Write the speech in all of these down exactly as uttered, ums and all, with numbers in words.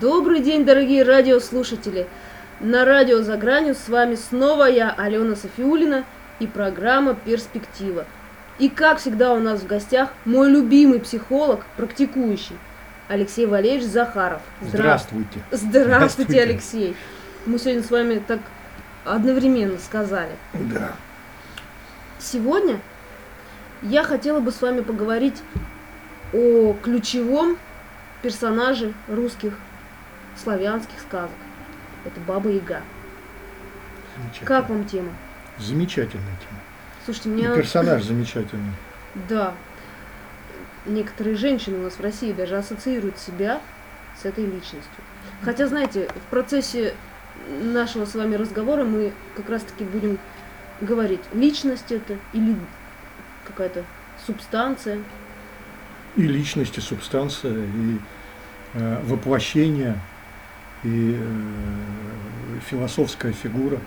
Добрый день, дорогие радиослушатели! На радио «За гранью» с вами снова я, Алена Сафиуллина, и программа «Перспектива». И как всегда у нас в гостях мой любимый психолог, практикующий, Алексей Валерьевич Захаров. Здра... Здравствуйте! Здравствуйте, Алексей! Мы сегодня с вами так одновременно сказали. Да. Сегодня я хотела бы с вами поговорить о ключевом персонаже русских славянских сказок. Это Баба-Яга. Как вам тема? Замечательная тема. Слушайте, меня... И персонаж замечательный. Да. Некоторые женщины у нас в России даже ассоциируют себя с этой личностью. Хотя, знаете, в процессе нашего с вами разговора мы как раз-таки будем говорить, личность это или какая-то субстанция. И личность, и субстанция, и э, воплощение, и э, философская фигура.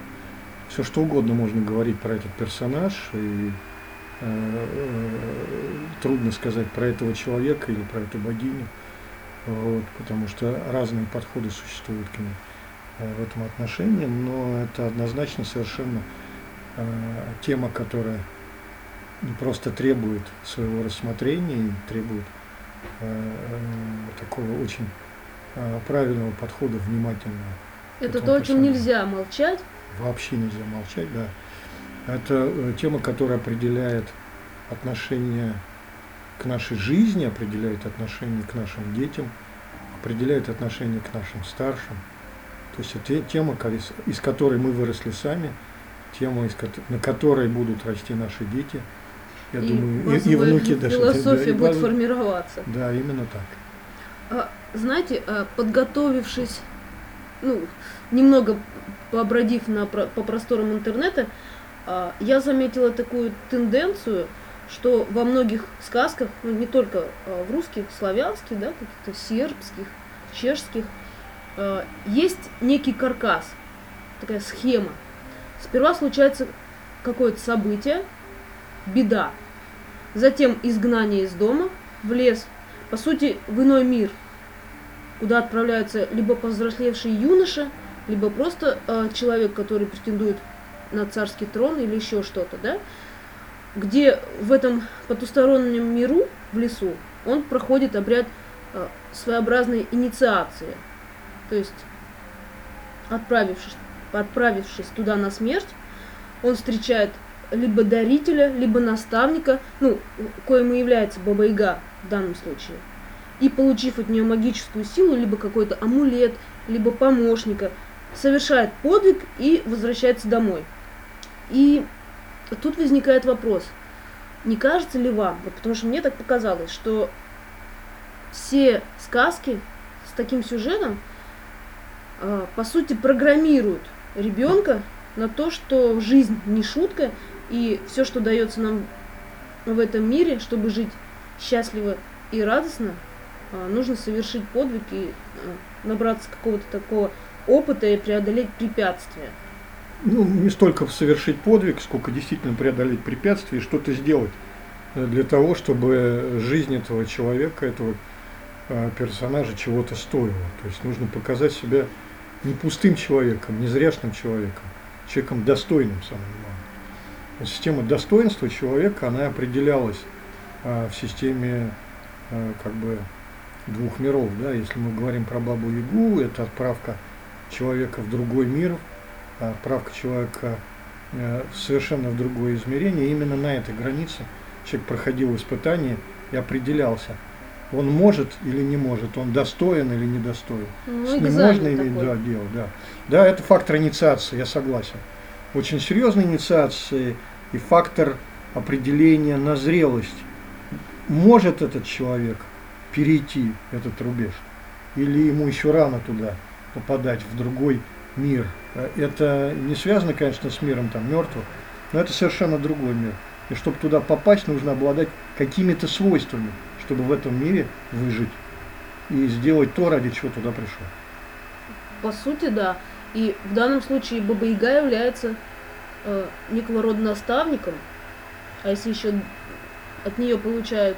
Все что угодно можно говорить про этот персонаж, и э, э, трудно сказать про этого человека или про эту богиню, вот, потому что разные подходы существуют к ней э, в этом отношении, но это однозначно совершенно э, тема, которая просто требует своего рассмотрения и требует э, э, такого очень э, правильного подхода, внимательного. Это то, о чем нельзя молчать? Вообще нельзя молчать, да. Это э, тема, которая определяет отношение к нашей жизни, определяет отношение к нашим детям, определяет отношение к нашим старшим. То есть это тема, из которой мы выросли сами, тема, из ко- на которой будут расти наши дети. Я и думаю, и, и внуки даже. Философия будет формироваться. Да, именно так. А, знаете, подготовившись, ну, немного побродив на, по просторам интернета, я заметила такую тенденцию, что во многих сказках, ну, не только в русских, славянских, да, каких-то сербских, чешских, есть некий каркас, такая схема. Сперва случается какое-то событие, беда, затем изгнание из дома, в лес, по сути, в иной мир, куда отправляются либо повзрослевшие юноши, либо просто э, человек, который претендует на царский трон или еще что-то, да, где в этом потустороннем миру, в лесу, он проходит обряд э, своеобразной инициации, то есть, отправившись, отправившись туда на смерть, он встречает либо дарителя, либо наставника, ну, коим и является Баба-Яга в данном случае, и, получив от нее магическую силу, либо какой-то амулет, либо помощника, совершает подвиг и возвращается домой. И тут возникает вопрос, не кажется ли вам, вот потому что мне так показалось, что все сказки с таким сюжетом, э, по сути, программируют ребенка на то, что жизнь не шутка, и все, что дается нам в этом мире, чтобы жить счастливо и радостно, нужно совершить подвиг и набраться какого-то такого опыта и преодолеть препятствия. Ну, не столько совершить подвиг, сколько действительно преодолеть препятствия и что-то сделать для того, чтобы жизнь этого человека, этого персонажа чего-то стоила. То есть нужно показать себя не пустым человеком, не зряшным человеком, человеком достойным, самое главное. Система достоинства человека, она определялась а, в системе а, как бы двух миров. Да? Если мы говорим про Бабу-Ягу, это отправка человека в другой мир, отправка человека а, совершенно в другое измерение. И именно на этой границе человек проходил испытания и определялся, он может или не может, он достоин или недостоин. Ну, с ним можно иметь да, дело, да. Да, это фактор инициации, я согласен. Очень серьезной инициации и фактор определения на зрелость. Может этот человек перейти этот рубеж? Или ему еще рано туда попадать, в другой мир? Это не связано, конечно, с миром там мертвых, но это совершенно другой мир. И чтобы туда попасть, нужно обладать какими-то свойствами, чтобы в этом мире выжить и сделать то, ради чего туда пришел. По сути, да. И в данном случае Баба-Яга является э, некого рода наставником, а если еще от нее получают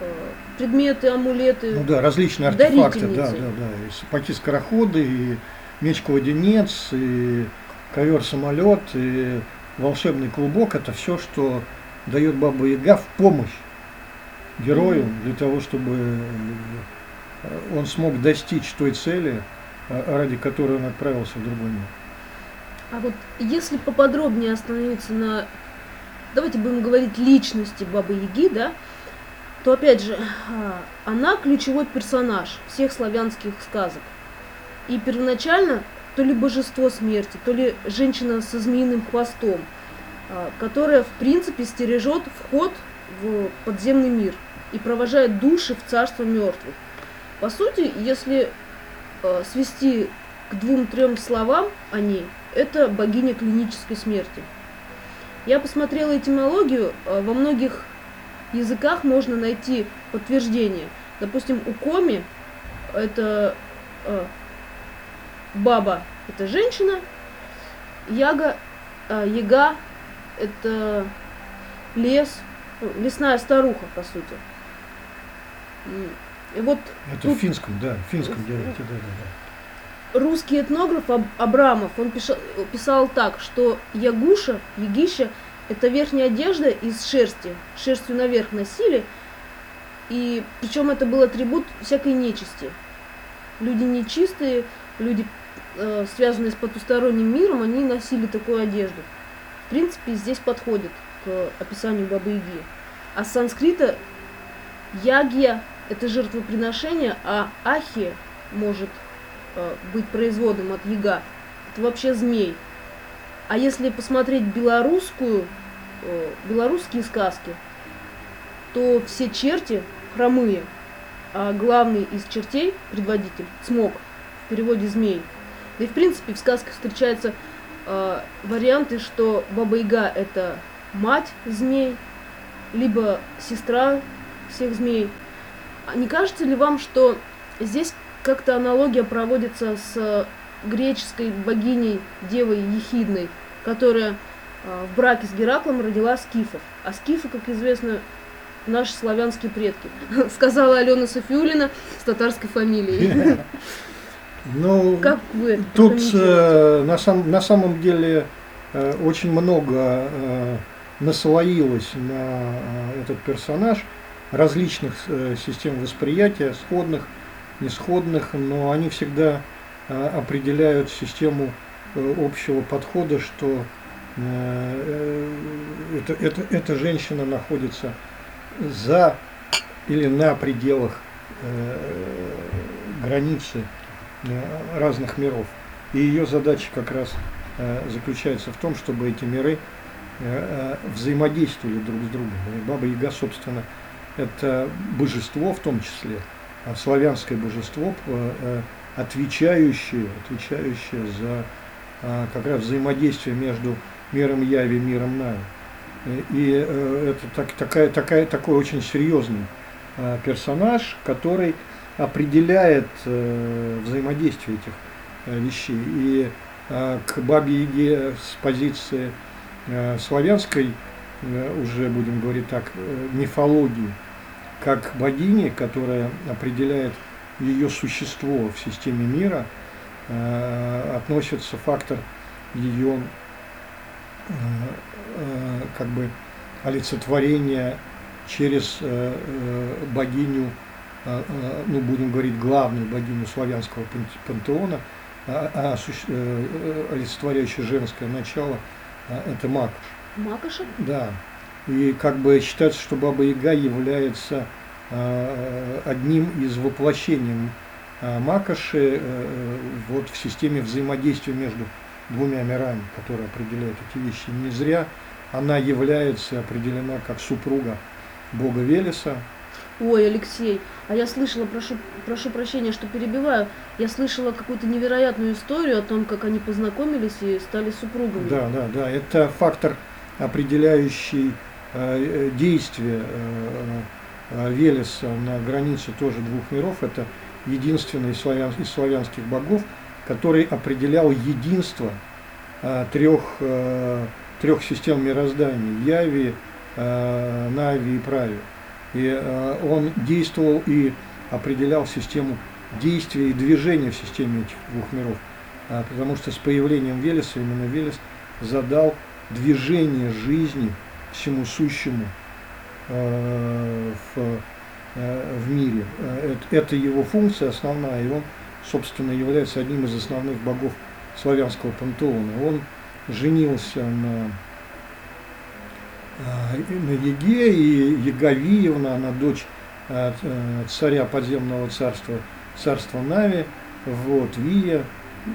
э, предметы, амулеты. Ну да, различные артефакты, да, да, да. И сапоги-скороходы, и меч-кладенец, и ковер-самолет, и волшебный клубок. Это все, что дает Баба-Яга в помощь герою, mm-hmm. для того, чтобы он смог достичь той цели, ради которой он отправился в другой мир. А вот если поподробнее остановиться на, давайте будем говорить, личности Бабы-Яги, да, то опять же, она ключевой персонаж всех славянских сказок. И первоначально то ли божество смерти, то ли женщина со змеиным хвостом, которая в принципе стережет вход в подземный мир и провожает души в царство мертвых. По сути, если свести к двум-трем словам о ней, это богиня клинической смерти. Я посмотрела этимологию, во многих языках можно найти подтверждение. Допустим, у коми это э, баба, это женщина, яга, э, яга, это лес, лесная старуха, по сути. И вот это тут... в финском, да, в финском диалекте, да, да, да. Русский этнограф Абрамов, он писал, писал так, что ягуша, ягища – это верхняя одежда из шерсти, шерстью наверх носили, и причем это был атрибут всякой нечисти. Люди нечистые, люди, э, связанные с потусторонним миром, они носили такую одежду. В принципе, здесь подходит к описанию Бабы-Яги. А с санскрита ягья – это жертвоприношение, а ахи может быть производным от яга. Это вообще змей. А если посмотреть белорусскую, белорусские сказки, то все черти хромые, а главный из чертей, предводитель, Цмок, в переводе змей. Да и в принципе в сказках встречаются э, варианты, что Баба-Яга это мать змей, либо сестра всех змей. Не кажется ли вам, что здесь как-то аналогия проводится с греческой богиней, девой Ехидной, которая в браке с Гераклом родила скифов. А скифы, как известно, наши славянские предки, сказала Алена Сафиуллина с татарской фамилией. Ну, как вы тут на самом, на самом деле очень много наслоилось на этот персонаж различных систем восприятия, сходных, несходных, но они всегда а, определяют систему а, общего подхода, что а, это, это, эта женщина находится за или на пределах а, границы а, разных миров. И ее задача как раз а, заключается в том, чтобы эти миры а, а, взаимодействовали друг с другом. И Баба-Яга, собственно, это божество в том числе, славянское божество, отвечающее, отвечающее за как раз взаимодействие между миром яви и миром нави. И это так, такая, такая, такой очень серьезный персонаж, который определяет взаимодействие этих вещей. И к Бабе-Яге с позиции славянской, уже будем говорить так, мифологии, как богини, которая определяет ее существо в системе мира, э, относится фактор ее э, э, как бы олицетворения через э, э, богиню, э, э, ну будем говорить, главную богиню славянского пантеона, э, э, э, олицетворяющее женское начало, э, это Макошь. Макоши? Да. И как бы считается, что Баба-Яга является э, одним из воплощений э, Макоши э, вот в системе взаимодействия между двумя мирами, которые определяют эти вещи. Не зря она является определена как супруга бога Велеса. Ой, Алексей, а я слышала, прошу, прошу прощения, что перебиваю, я слышала какую-то невероятную историю о том, как они познакомились и стали супругами. Да, да, да, это фактор, определяющий действие Велеса на границе тоже двух миров. Это единственный из славянских богов, который определял единство трех, трех систем мироздания – Яви, Нави и Прави. И он действовал и определял систему действия и движения в системе этих двух миров. Потому что с появлением Велеса именно Велес задал движение жизни всему сущему в, в мире. Это его функция основная, и он, собственно, является одним из основных богов славянского пантеона. Он женился на, на Еге, и Яговиевна, она дочь царя подземного царства, царства Нави, вот, Вия,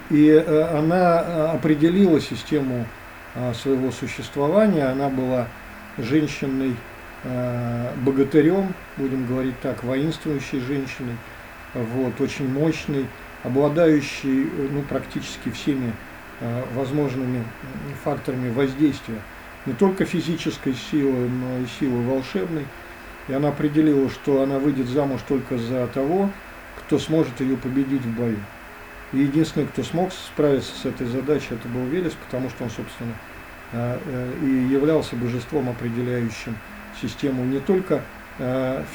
и она определила систему своего существования. Она была женщиной богатырем, будем говорить так, воинствующей женщиной, вот, очень мощной, обладающей, ну, практически всеми возможными факторами воздействия, не только физической силы, но и силы волшебной. И она определила, что она выйдет замуж только за того, кто сможет ее победить в бою. И единственный, кто смог справиться с этой задачей, это был Велес, потому что он, собственно, и являлся божеством, определяющим систему не только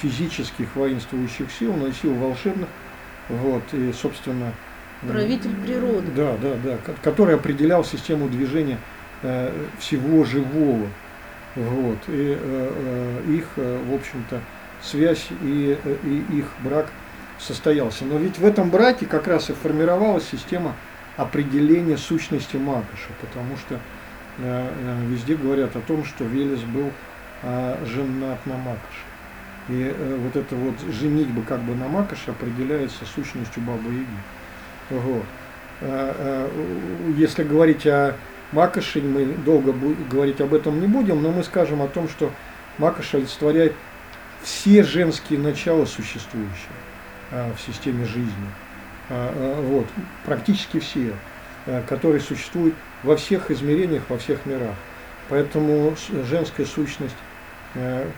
физических воинствующих сил, но и сил волшебных. Вот, и, собственно, правитель природы. Да, да, да, который определял систему движения всего живого. Вот, и их, в общем-то, связь и, и их брак состоялся. Но ведь в этом браке как раз и формировалась система определения сущности Макоша, потому что везде говорят о том, что Велес был женат на Макоше. И вот эта вот женитьба как бы на Макоше определяется сущностью Бабы-Яги. Вот. Если говорить о Макоши, мы долго говорить об этом не будем, но мы скажем о том, что Макош олицетворяет все женские начала, существующие в системе жизни. Вот, практически все, которые существуют во всех измерениях, во всех мирах. Поэтому женская сущность,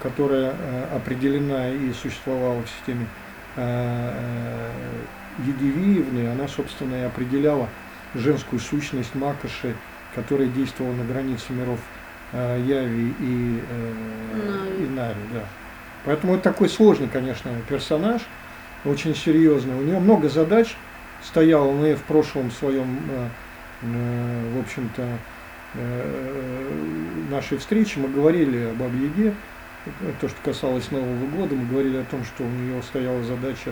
которая определена и существовала в системе Ягивиевны, она, собственно, и определяла женскую сущность Макоши, которая действовала на границе миров Яви и, и Нави. Да. Поэтому это такой сложный, конечно, персонаж, очень серьезный. У нее много задач стояло. Мы в прошлом своем, в общем-то, нашей встрече мы говорили об Бабе-Яге, то, что касалось Нового года, мы говорили о том, что у нее стояла задача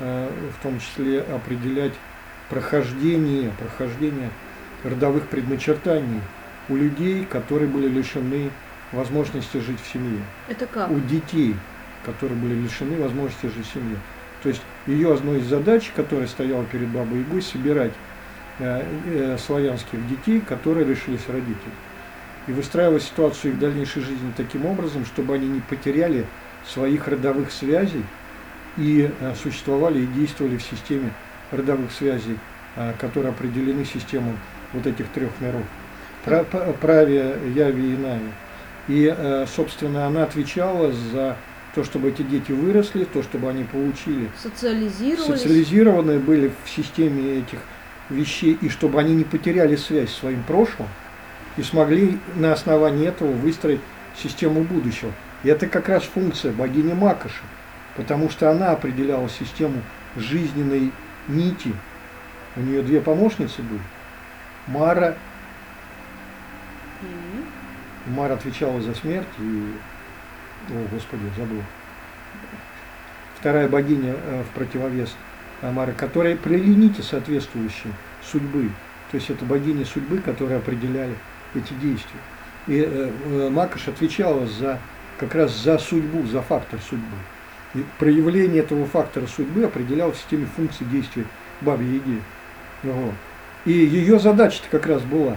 в том числе определять прохождение, прохождение родовых предначертаний у людей, которые были лишены возможности жить в семье. Это как? У детей, которые были лишены возможности жить в семье. То есть ее одной из задач, которая стояла перед Бабой-Ягой, собирать э, э, славянских детей, которые лишились родителей. И выстраивать ситуацию их дальнейшей жизни таким образом, чтобы они не потеряли своих родовых связей и э, существовали и действовали в системе родовых связей, э, которые определены системой вот этих трех миров, праве, Яви и Нави. И, собственно, она отвечала за то, чтобы эти дети выросли, то, чтобы они получили, социализированные были в системе этих вещей, и чтобы они не потеряли связь с своим прошлым, и смогли на основании этого выстроить систему будущего. И это как раз функция богини Макоши, потому что она определяла систему жизненной нити. У нее две помощницы были. Мара, mm-hmm. Мара отвечала за смерть и, о господи, забыл. Вторая богиня э, в противовес Мары, которая плели нити соответствующие судьбы. То есть это богини судьбы, которые определяли эти действия. И э, э, Макош отвечала за, как раз за судьбу, за фактор судьбы. И проявление этого фактора судьбы определялось в системе функций действий Бабы-Яги. Вот. И ее задача-то как раз была.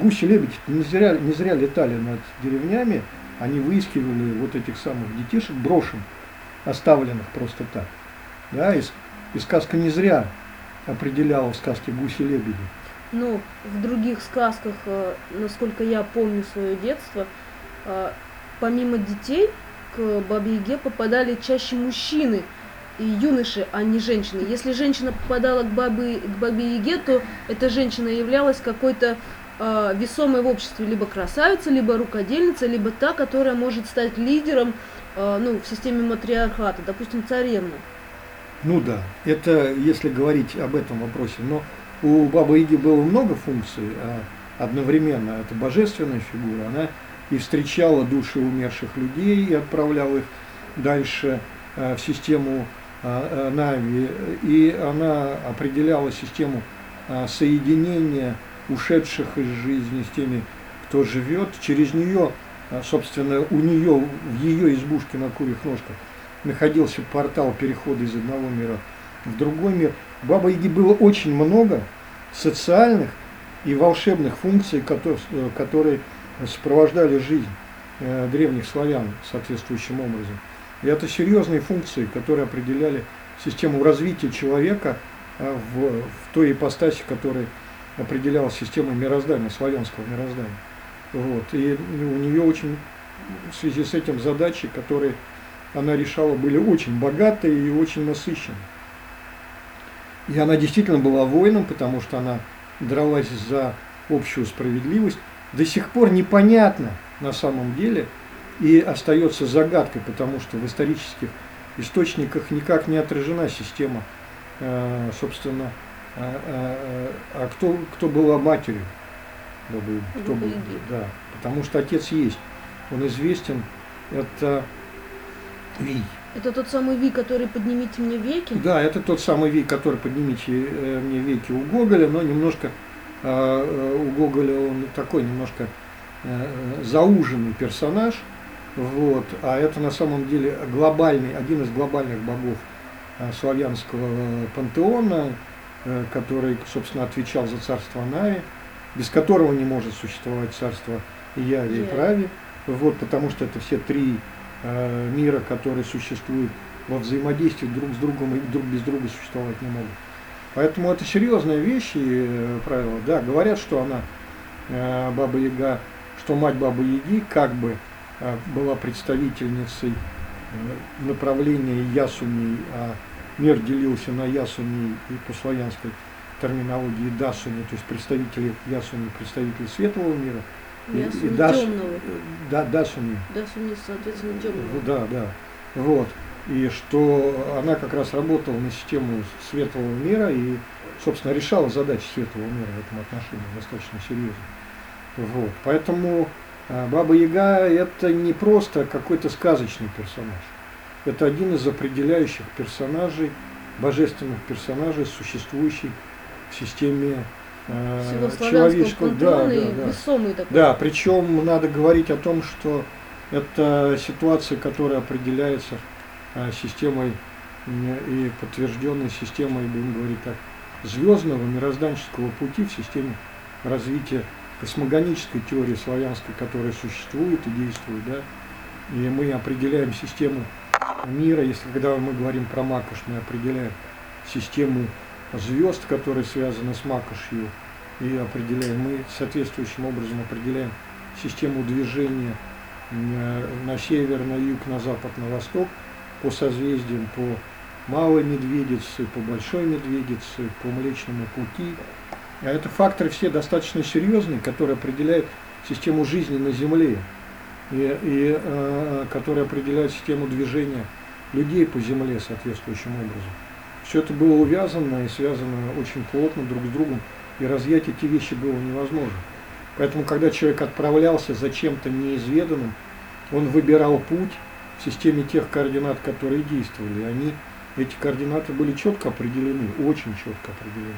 Гуси-лебеди не зря, не зря летали над деревнями, они выискивали вот этих самых детишек, брошен, оставленных просто так. Да, и, и сказка не зря определяла в сказке «Гуси-лебеди». Ну, в других сказках, насколько я помню свое детство, помимо детей к Бабе-Яге попадали чаще мужчины и юноши, а не женщины. Если женщина попадала к бабе, к Бабе-Яге, то эта женщина являлась какой-то э, весомой в обществе, либо красавица, либо рукодельница, либо та, которая может стать лидером э, ну, в системе матриархата, допустим, царевна. Ну да, это если говорить об этом вопросе. Но у Бабы-Яги было много функций, а одновременно это божественная фигура, она и встречала души умерших людей и отправляла их дальше э, в систему э, Нави, и она определяла систему э, соединения ушедших из жизни с теми, кто живет. Через нее, собственно, у нее, в ее избушке на курьих ножках находился портал перехода из одного мира в другой мир. У Бабы-Яги было очень много социальных и волшебных функций, которые сопровождали жизнь древних славян соответствующим образом. И это серьезные функции, которые определяли систему развития человека в, в той ипостаси, которая определялась системой мироздания, славянского мироздания. Вот. И у нее очень, в связи с этим, задачи, которые она решала, были очень богатые и очень насыщенные. И она действительно была воином, потому что она дралась за общую справедливость. До сих пор непонятно на самом деле и остается загадкой, потому что в исторических источниках никак не отражена система, собственно, а, а, а кто, кто была матерью, кто был, да, потому что отец есть, он известен, это Вий. Это тот самый Вий, который «Поднимите мне веки»? Да, это тот самый Вий, который «Поднимите мне веки» у Гоголя, но немножко у Гоголя он такой немножко зауженный персонаж, вот, а это на самом деле глобальный, один из глобальных богов славянского пантеона, который, собственно, отвечал за царство Нави, без которого не может существовать царство Яви и Прави, вот, потому что это все три мира, которые существуют во взаимодействии друг с другом и друг без друга существовать не могут. Поэтому это серьезные вещи и правила. Да, говорят, что она, Баба-Яга, что мать Бабы-Яги как бы была представительницей направления ясуней, а мир делился на ясуней и по славянской терминологии дасуни, то есть представители ясуни, представители светлого мира. Ясуни и, и дас, темного. Да, дасуни. Дасуни, соответственно, темного. Да, да. Вот. И что она как раз работала на систему светлого мира и, собственно, решала задачи светлого мира в этом отношении достаточно серьезно. Вот. Поэтому Баба-Яга — это не просто какой-то сказочный персонаж. Это один из определяющих персонажей, божественных персонажей, существующих в системе э, человеческого. Да, да, да. да, причем надо говорить о том, что это ситуация, которая определяется системой и подтвержденной системой, будем говорить так, звездного мирозданческого пути в системе развития космогонической теории славянской, которая существует и действует, да. И мы определяем систему мира, если когда мы говорим про Макошь, мы определяем систему звезд, которые связаны с Макошью, и определяем, мы соответствующим образом определяем систему движения на север, на юг, на запад, на восток, по созвездиям, по Малой Медведице, по Большой Медведице, по Млечному Пути. А это факторы все достаточно серьезные, которые определяют систему жизни на Земле, и, и э, которые определяют систему движения людей по Земле соответствующим образом. Все это было увязано и связано очень плотно друг с другом, и разъять эти вещи было невозможно. Поэтому, когда человек отправлялся за чем-то неизведанным, он выбирал путь в системе тех координат, которые действовали. Они, эти координаты были четко определены, очень четко определены.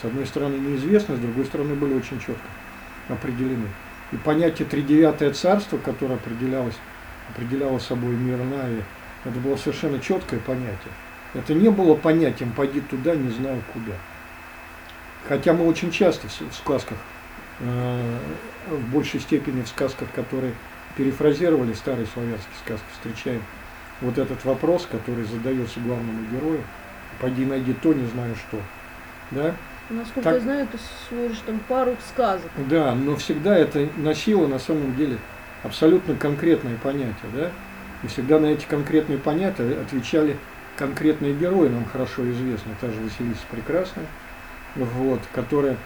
С одной стороны неизвестно, с другой стороны были очень четко определены. И понятие тридевятое царство, которое определялось, определяло собой мир Нави, это было совершенно четкое понятие. Это не было понятием «пойди туда, не знаю куда». Хотя мы очень часто в сказках, в большей степени в сказках, которые перефразировали старые славянские сказки, встречаем вот этот вопрос, который задается главному герою: «Пойди найди то, не знаю что». Да? Насколько так, я знаю, это всего лишь там пару сказок. Да, но всегда это носило на самом деле абсолютно конкретные понятия. Да? И всегда на эти конкретные понятия отвечали конкретные герои, нам хорошо известны. Та же Василиса Прекрасная, вот, которая,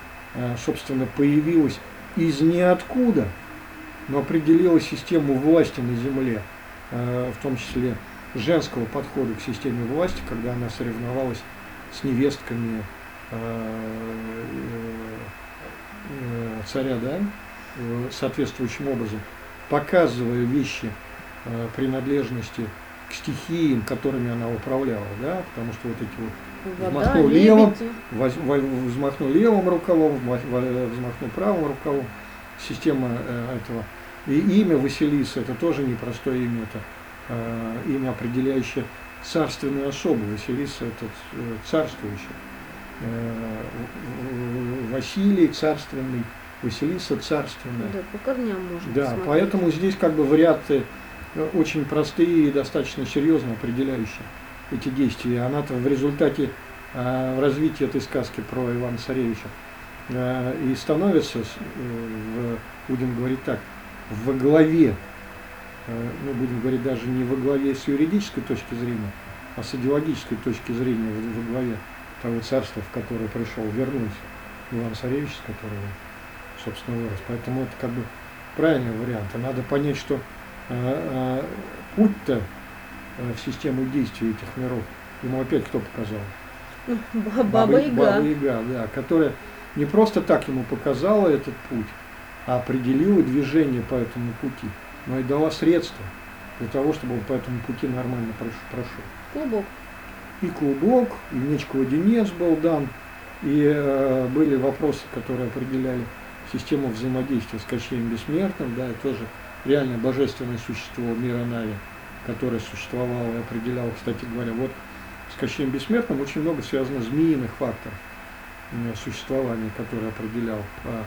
собственно, появилась из ниоткуда, но определила систему власти на Земле в том числе женского подхода к системе власти, когда она соревновалась с невестками царя, да, соответствующим образом, показывая вещи принадлежности к стихиям, которыми она управляла, да, потому что вот эти вот взмахнул левым, взмахнул левым рукавом, взмахнул правым рукавом, система этого. И имя Василиса, это тоже непростое имя, это э, имя, определяющее царственную особу. Василиса – это царствующий. Э, Василий – царственный, Василиса – царственная. Да, по корням можно да, посмотреть. Поэтому здесь как бы варианты очень простые и достаточно серьезно определяющие эти действия. Она-то в результате э, развития этой сказки про Ивана Царевича э, и становится, э, в, будем говорить так, во главе, ну будем говорить даже не во главе с юридической точки зрения, а с идеологической точки зрения во главе того царства, в которое пришел, вернулся Иван Царевич, с которого, собственно, вырос. Поэтому это как бы правильный вариант. А надо понять, что путь-то в систему действий этих миров, ему опять кто показал? Баба-Яга. Баба-Яга, да, которая не просто так ему показала этот путь, определила движение по этому пути, но и дала средства для того, чтобы он по этому пути нормально прошел. Клубок. И клубок, и меч-кладенец был дан, и э, были вопросы, которые определяли систему взаимодействия с Кощеем Бессмертным, да, и тоже реально божественное существо мира Нави, которое существовало и определяло, кстати говоря, вот с Кощеем Бессмертным очень много связано змеиных факторов э, существования, которые определял. Э,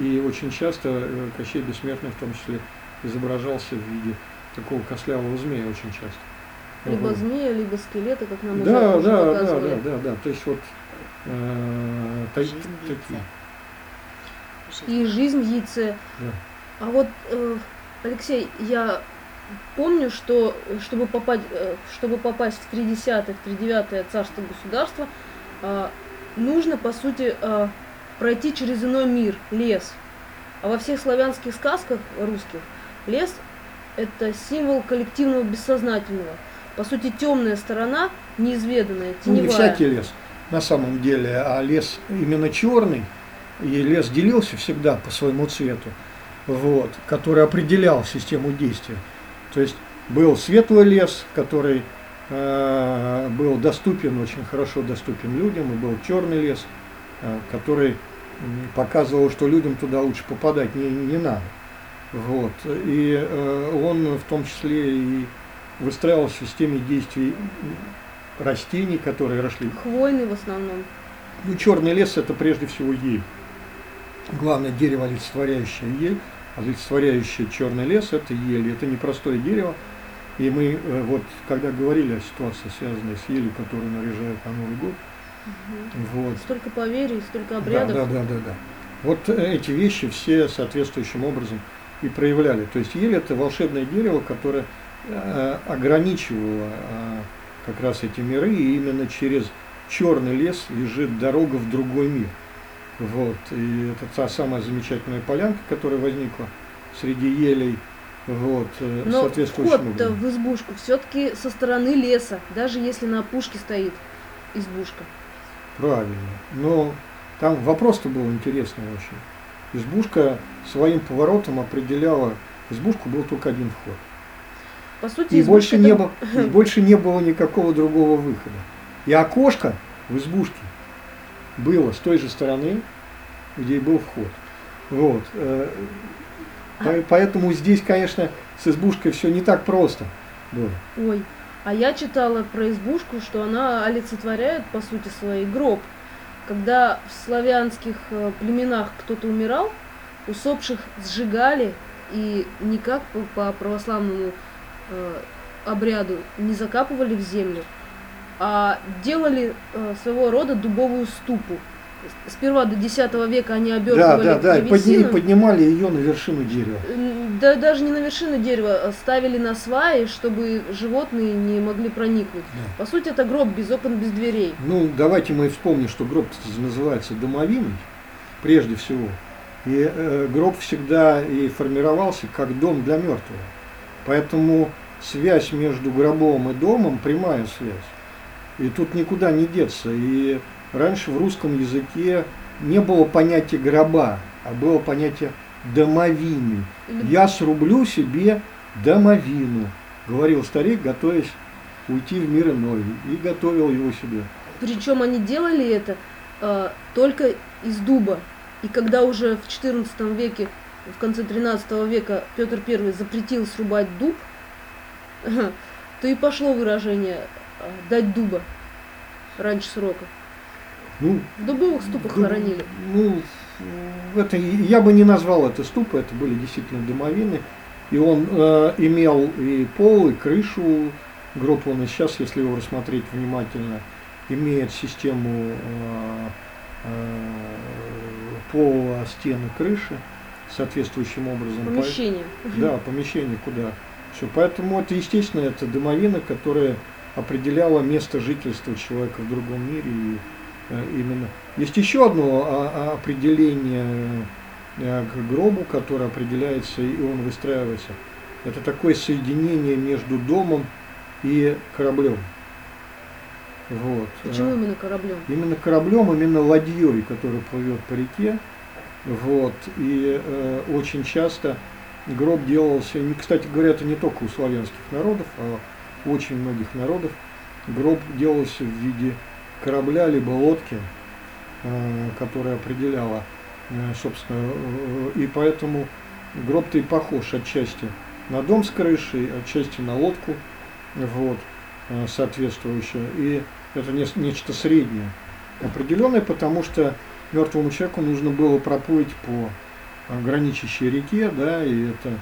И очень часто Кощей Бессмертный, в том числе, изображался в виде такого костлявого змея очень часто. Либо вот. Змея, либо скелета, как нам да, уже да, да, да, да, да, то есть вот э, та, жизнь такие. И жизнь в яйце. Да. А вот, э, Алексей, я помню, что чтобы попасть, чтобы попасть в тридесятое тридевятое царство государства, э, нужно, по сути, э, пройти через иной мир, лес. А во всех славянских сказках русских лес – это символ коллективного бессознательного. По сути, темная сторона, неизведанная, теневая. Ну, не всякий лес, на самом деле, а лес именно черный, и лес делился всегда по своему цвету, вот, который определял систему действия. То есть был светлый лес, который э, был доступен, очень хорошо доступен людям, и был черный лес, который показывал, что людям туда лучше попадать не, не надо. Вот. И э, он в том числе и выстраивал в системе действий растений, которые росли. Хвойный в основном. Ну, черный лес – это прежде всего ель. Главное дерево, олицетворяющее ель, олицетворяющее черный лес – это ель. Это непростое дерево. И мы, э, вот, когда говорили о ситуации, связанной с елью, которую наряжают на Новый год, вот. Столько поверий, столько обрядов. Да, да, да, да, да. Вот эти вещи все соответствующим образом и проявляли. То есть ель – это волшебное дерево, которое э, ограничивало э, как раз эти миры, и именно через черный лес лежит дорога в другой мир. Вот. И это та самая замечательная полянка, которая возникла среди елей. Вот, но вход-то в избушку все-таки со стороны леса, даже если на опушке стоит избушка. Правильно. Но там вопрос-то был интересный очень. Избушка своим поворотом определяла, в избушку был только один вход. По сути, и больше, не там... было, и больше не было никакого другого выхода. И окошко в избушке было с той же стороны, где и был вход. Вот. Поэтому здесь, конечно, с избушкой все не так просто было. Ой. А я читала про избушку, что она олицетворяет, по сути, своей гроб. Когда в славянских племенах кто-то умирал, усопших сжигали, и никак по православному э, обряду не закапывали в землю, а делали э, своего рода дубовую ступу. Сперва до десятого века они обертывали да, да, да, древесину. И поднимали ее на вершину дерева. Да, даже не на вершину дерева, ставили на сваи, чтобы животные не могли проникнуть. Да. По сути, это гроб без окон, без дверей. Ну, давайте мы вспомним, что гроб называется домовиной, прежде всего. И э, гроб всегда и формировался как дом для мертвого. Поэтому связь между гробом и домом, прямая связь. И тут никуда не деться. И раньше в русском языке не было понятия гроба, а было понятие домовины. Я срублю себе домовину, говорил старик, готовясь уйти в мир иной. И готовил его себе. Причем они делали это э, только из дуба. И когда уже в четырнадцатом веке, в конце тринадцатого века Петр Первый запретил срубать дуб, то и пошло выражение «дать дуба» раньше срока. Ну, в дубовых ступах дуб, хоронили. Ну, это, я бы не назвал это ступы, это были действительно домовины. И он э, имел и пол, и крышу. Гроб он и сейчас, если его рассмотреть внимательно, имеет систему э, э, пола, стены, крыши соответствующим образом. Помещение. Да, помещение куда. Все. Поэтому это, естественно, это домовина, которая определяла место жительства человека в другом мире. И, э, именно. Есть еще одно а, определение э, к гробу, которое определяется, и он выстраивается. Это такое соединение между домом и кораблем. Вот. Почему именно кораблем? Именно кораблем, именно ладьей, которая плывет по реке. Вот. И э, очень часто гроб делался, кстати говоря, это не только у славянских народов, а у очень многих народов, гроб делался в виде корабля либо лодки, э, которая определяла, э, собственно, э, и поэтому гроб-то и похож отчасти на дом с крышей, отчасти на лодку. Вот, соответствующее. И это не, нечто среднее определенное, потому что мертвому человеку нужно было проплыть по граничащей реке, да, и это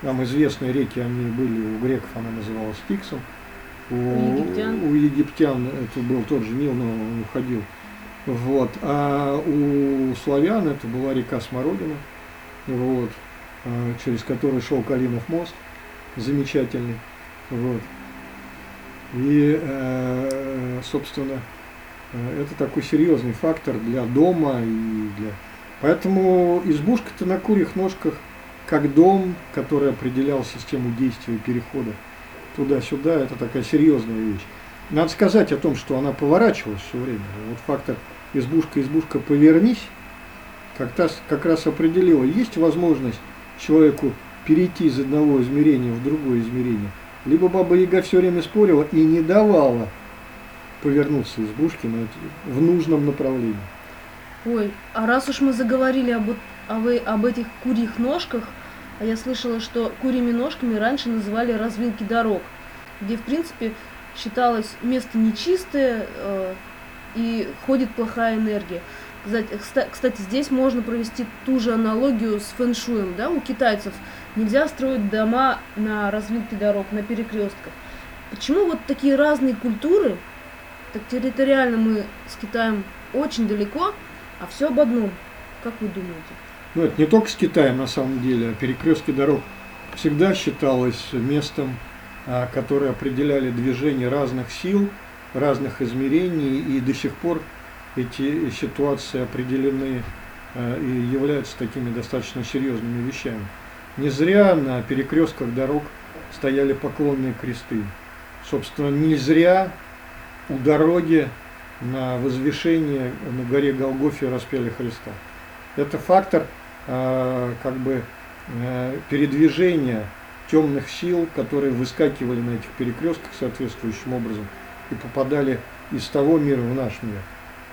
нам известные реки, они были у греков, она называлась Пиксом, у, у, египтян. у египтян это был тот же Нил, но он уходил. Вот. А у славян это была река Смородина, вот, через которую шел Калинов мост, замечательный. Вот. И, собственно, это такой серьезный фактор для дома. И для... Поэтому избушка-то на курьих ножках, как дом, который определял систему действия и перехода туда-сюда, это такая серьезная вещь. Надо сказать о том, что она поворачивалась все время. Вот фактор избушка-избушка повернись, как раз, как раз определила, есть возможность человеку перейти из одного измерения в другое измерение. Либо Баба-Яга все время спорила и не давала повернуться избушке в нужном направлении. Ой, а раз уж мы заговорили об, об, об этих курьих ножках, а я слышала, что курьими ножками раньше называли развилки дорог, где, в принципе, считалось место нечистое э, и ходит плохая энергия. Кстати, здесь можно провести ту же аналогию с фэншуем, да, у китайцев. Нельзя строить дома на развилке дорог, на перекрестках. Почему вот такие разные культуры, так территориально мы с Китаем очень далеко, а все об одном? Как вы думаете? Ну, это не только с Китаем, на самом деле, а перекрестки дорог всегда считалось местом, которое определяли движение разных сил, разных измерений, и до сих пор эти ситуации определены и являются такими достаточно серьезными вещами. Не зря на перекрестках дорог стояли поклонные кресты. Собственно, не зря у дороги на возвышение на горе Голгофе распяли Христа. Это фактор э, как бы э, передвижения темных сил, которые выскакивали на этих перекрестках соответствующим образом и попадали из того мира в наш мир.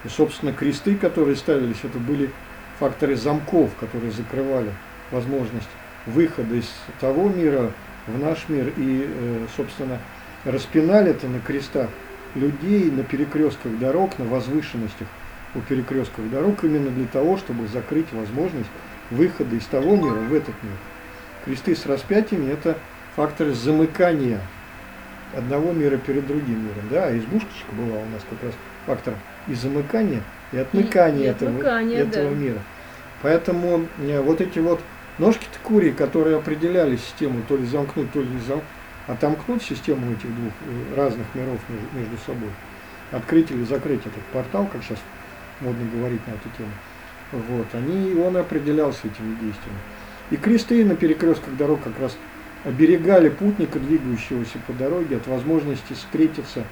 И, собственно, кресты, которые ставились, это были факторы замков, которые закрывали возможность выхода из того мира в наш мир, и, собственно, распинали это на крестах людей, на перекрестках дорог, на возвышенностях у перекрестков дорог, именно для того, чтобы закрыть возможность выхода из того мира в этот мир. Кресты с распятиями – это факторы замыкания одного мира перед другим миром. Да, избушечка была у нас как раз фактор и замыкания, и отмыкания, и, и отмыкания этого, да. этого мира. Поэтому вот эти вот ножки-то курьи, которые определяли систему, то ли замкнуть, то ли не замкнуть, отомкнуть систему этих двух разных миров между собой, открыть или закрыть этот портал, как сейчас модно говорить на эту тему, вот, они, он определялся этими действиями. И кресты на перекрестках дорог как раз оберегали путника, двигающегося по дороге, от возможности встретиться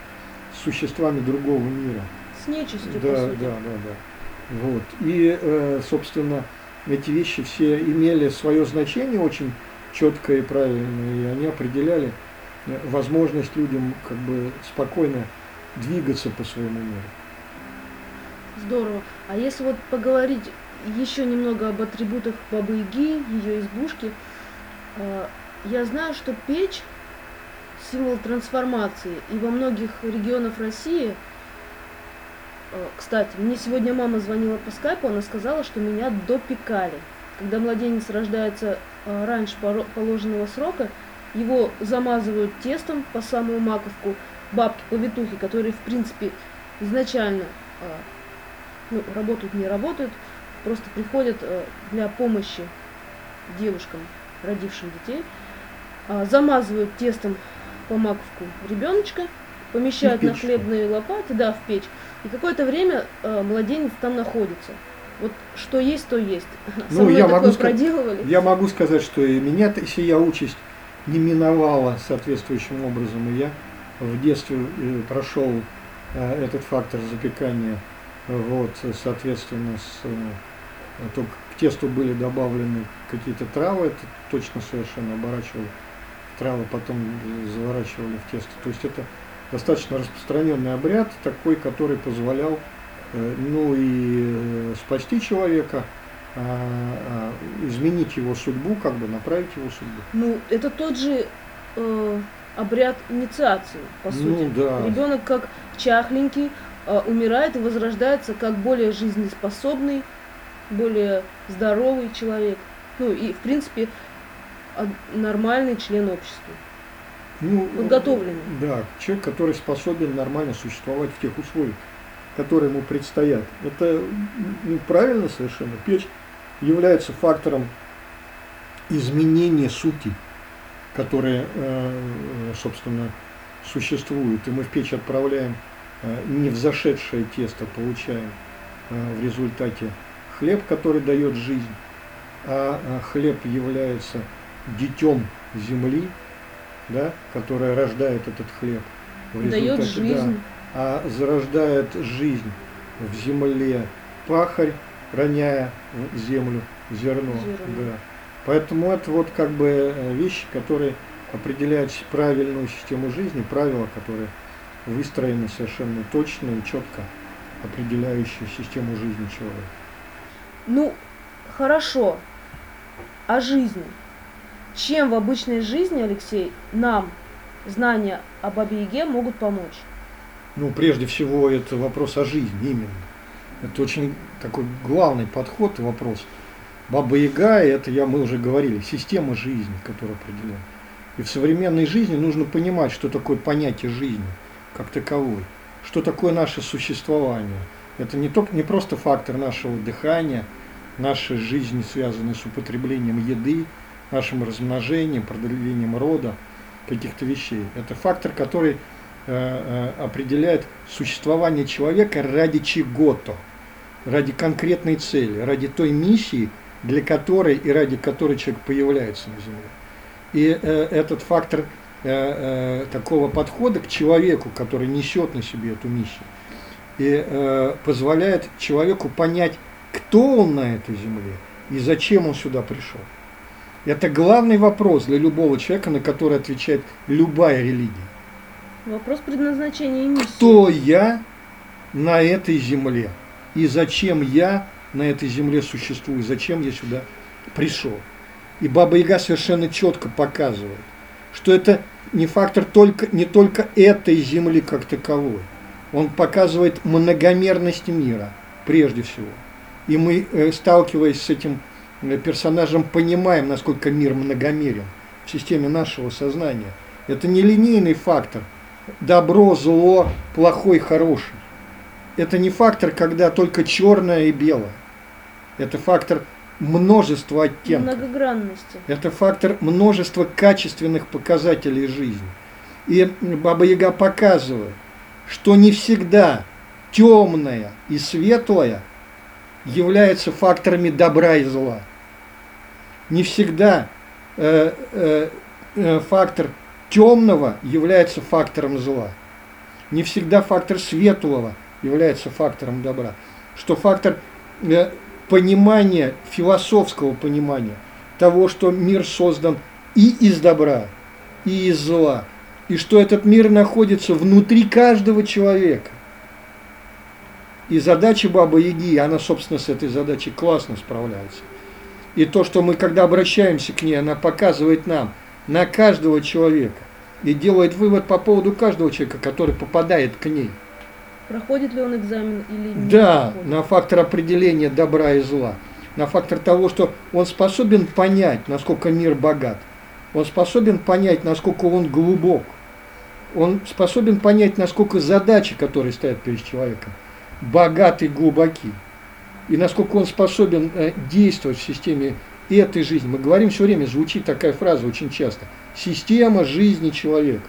с существами другого мира. С нечистью, да, по сути. Да, да, да. Вот. И, собственно, эти вещи все имели свое значение очень четкое и правильное, и они определяли возможность людям как бы спокойно двигаться по своему миру. Здорово. А если вот поговорить еще немного об атрибутах Бабы-Яги, ее избушки, я знаю, что печь – символ трансформации, и во многих регионах России… Кстати, мне сегодня мама звонила по скайпу, она сказала, что меня допекали. Когда младенец рождается раньше положенного срока, его замазывают тестом по самую маковку бабки-повитухи, которые, в принципе, изначально ну, работают, не работают, просто приходят для помощи девушкам, родившим детей, замазывают тестом по маковку ребеночка, помещают на хлебные лопаты, да, в печь, и какое-то время младенец там находится. Вот что есть, то есть. Со ну, я могу, сказать, я могу сказать, что и меня сия участь не миновала соответствующим образом. И я в детстве прошел этот фактор запекания. Вот, соответственно, с, то, к тесту были добавлены какие-то травы, это точно совершенно оборачивали травы, потом заворачивали в тесто. То есть это достаточно распространенный обряд, такой, который позволял ну и спасти человека, изменить его судьбу, как бы направить его судьбу. Ну, это тот же э, обряд инициации, по сути. Ну, да. Ребенок как чахленький э, умирает и возрождается как более жизнеспособный, более здоровый человек. Ну и, в принципе, нормальный член общества. Ну, подготовленный. Да, человек, который способен нормально существовать в тех условиях, которые ему предстоят. Это ну, правильно совершенно. Печь является фактором изменения сути, которая, собственно, существует. И мы в печь отправляем не взошедшее тесто, получаем в результате хлеб, который дает жизнь, а хлеб является детем земли, да, которая рождает этот хлеб. В результате, дает жизнь. Да, а зарождает жизнь в земле пахарь, роняя в землю зерно. Да. Поэтому это вот как бы вещи, которые определяют правильную систему жизни, правила, которые выстроены совершенно точно и четко, определяющие систему жизни человека. Ну, хорошо. О жизни. Чем в обычной жизни, Алексей, нам знания о Бабе-Яге могут помочь? Ну, прежде всего, это вопрос о жизни именно. Это очень такой главный подход и вопрос. Баба-Яга, это я, мы уже говорили, система жизни, которая определена. И в современной жизни нужно понимать, что такое понятие жизни как таковой, что такое наше существование. Это не, только, не просто фактор нашего дыхания, нашей жизни, связанной с употреблением еды, нашим размножением, продолжением рода, каких-то вещей. Это фактор, который определяет существование человека ради чего-то, ради конкретной цели, ради той миссии, для которой и ради которой человек появляется на Земле. И э, этот фактор э, э, такого подхода к человеку, который несет на себе эту миссию, и э, позволяет человеку понять, кто он на этой Земле и зачем он сюда пришел. Это главный вопрос для любого человека, на который отвечает любая религия. Вопрос предназначения и миссии. Кто я на этой земле? И зачем я на этой земле существую? Зачем я сюда пришел? И Баба-Яга совершенно четко показывает, что это не фактор только, не только этой земли как таковой. Он показывает многомерность мира, прежде всего. И мы, сталкиваясь с этим персонажем, понимаем, насколько мир многомерен в системе нашего сознания. Это не линейный фактор. Добро, зло, плохой, хороший. Это не фактор, когда только черное и белое. Это фактор множества оттенков. Многогранности. Это фактор множества качественных показателей жизни. И Баба-Яга показывает, что не всегда темное и светлое являются факторами добра и зла. Не всегда э, э, фактор темного является фактором зла. Не всегда фактор светлого является фактором добра. Что фактор понимания, философского понимания того, что мир создан и из добра, и из зла. И что этот мир находится внутри каждого человека. И задача Бабы-Яги, она, собственно, с этой задачей классно справляется. И то, что мы, когда обращаемся к ней, она показывает нам на каждого человека и делает вывод по поводу каждого человека, который попадает к ней. Проходит ли он экзамен или нет? Да, на фактор определения добра и зла. На фактор того, что он способен понять, насколько мир богат. Он способен понять, насколько он глубок. Он способен понять, насколько задачи, которые стоят перед человеком, богаты и глубоки. И насколько он способен действовать в системе этой жизни. Мы говорим все время, звучит такая фраза очень часто. Система жизни человека.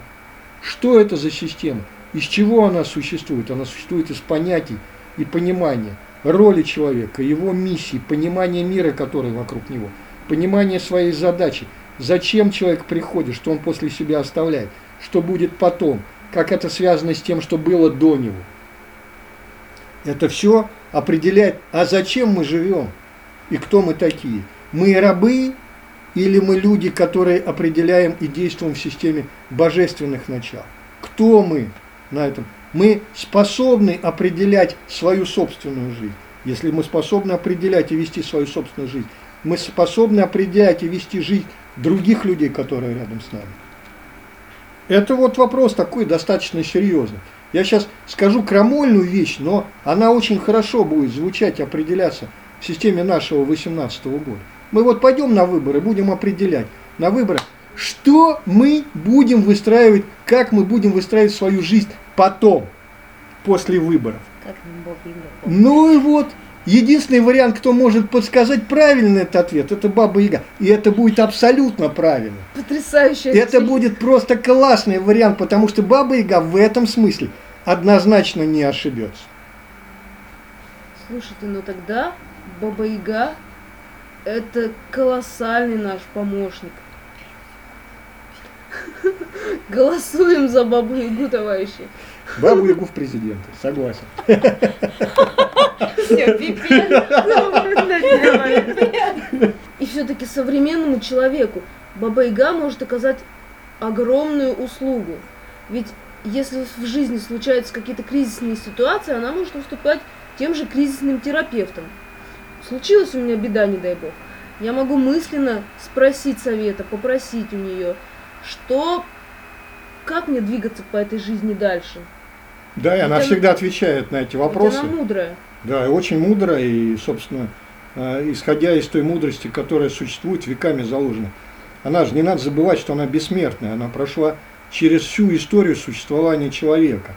Что это за система? Из чего она существует? Она существует из понятий и понимания роли человека, его миссии, понимания мира, который вокруг него, понимания своей задачи, зачем человек приходит, что он после себя оставляет, что будет потом, как это связано с тем, что было до него. Это все определяет, а зачем мы живем и кто мы такие. Мы рабы или мы люди, которые определяем и действуем в системе божественных начал? Кто мы на этом? Мы способны определять свою собственную жизнь. Если мы способны определять и вести свою собственную жизнь, мы способны определять и вести жизнь других людей, которые рядом с нами. Это вот вопрос такой достаточно серьезный. Я сейчас скажу крамольную вещь, но она очень хорошо будет звучать, определяться в системе нашего восемнадцатого года. Мы вот пойдем на выборы, будем определять на выборах, что мы будем выстраивать, как мы будем выстраивать свою жизнь потом, после выборов. Ну и вот, единственный вариант, кто может подсказать правильный этот ответ, это Баба-Яга. И это будет абсолютно правильно. Потрясающе. Это будет просто классный вариант, потому что Баба-Яга в этом смысле однозначно не ошибется. Слушайте, ну тогда Баба-Яга – это колоссальный наш помощник. Голосуем за Бабу-Ягу, товарищи. Бабу-Ягу в президенты, согласен. И все-таки современному человеку Баба-Яга может оказать огромную услугу. Ведь если в жизни случаются какие-то кризисные ситуации, она может выступать тем же кризисным терапевтом. Случилась у меня беда, не дай бог. Я могу мысленно спросить совета, попросить у нее, что, как мне двигаться по этой жизни дальше. Да, и она всегда отвечает на эти вопросы. Она мудрая. Да, и очень мудрая, и, собственно, э, исходя из той мудрости, которая существует, веками заложена. Она же, не надо забывать, что она бессмертная, она прошла через всю историю существования человека.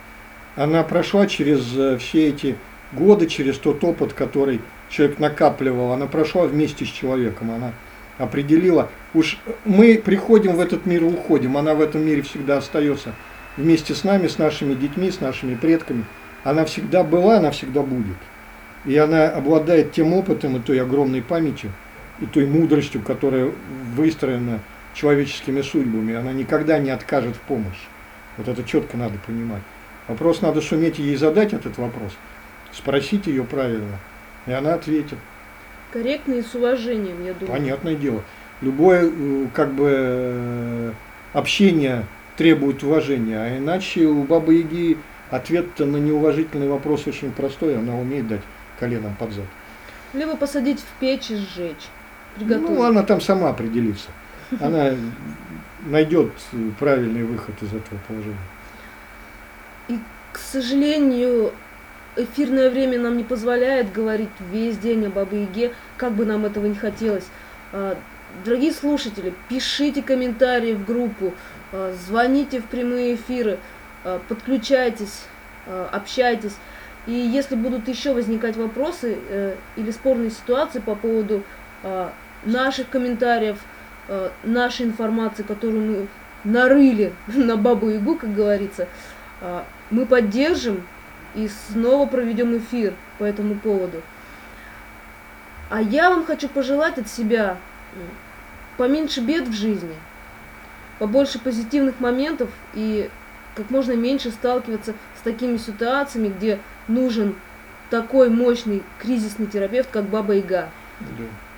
Она прошла через э, все эти годы, через тот опыт, который человек накапливал, она прошла вместе с человеком, она определила. Уж мы приходим в этот мир и уходим, она в этом мире всегда остается вместе с нами, с нашими детьми, с нашими предками. Она всегда была, она всегда будет. И она обладает тем опытом и той огромной памятью, и той мудростью, которая выстроена человеческими судьбами. Она никогда не откажет в помощи. Вот это четко надо понимать. Вопрос надо суметь ей задать, этот вопрос, спросить ее правильно, и она ответит. Корректно и с уважением, я думаю. Понятное дело. Любое как бы общение требует уважения, а иначе у Бабы-Яги ответ на неуважительный вопрос очень простой, она умеет дать коленом под зад. Либо посадить в печь и сжечь, приготовить. Ну, она там сама определится. Она найдет правильный выход из этого положения. И, к сожалению, эфирное время нам не позволяет говорить весь день о Бабе-Яге, как бы нам этого не хотелось. Дорогие слушатели, пишите комментарии в группу, звоните в прямые эфиры, подключайтесь, общайтесь. И если будут еще возникать вопросы или спорные ситуации по поводу наших комментариев, нашей информации, которую мы нарыли на Бабу-Ягу, как говорится, мы поддержим и снова проведем эфир по этому поводу. А я вам хочу пожелать от себя поменьше бед в жизни, побольше позитивных моментов и как можно меньше сталкиваться с такими ситуациями, где нужен такой мощный кризисный терапевт, как Баба-Яга. Да.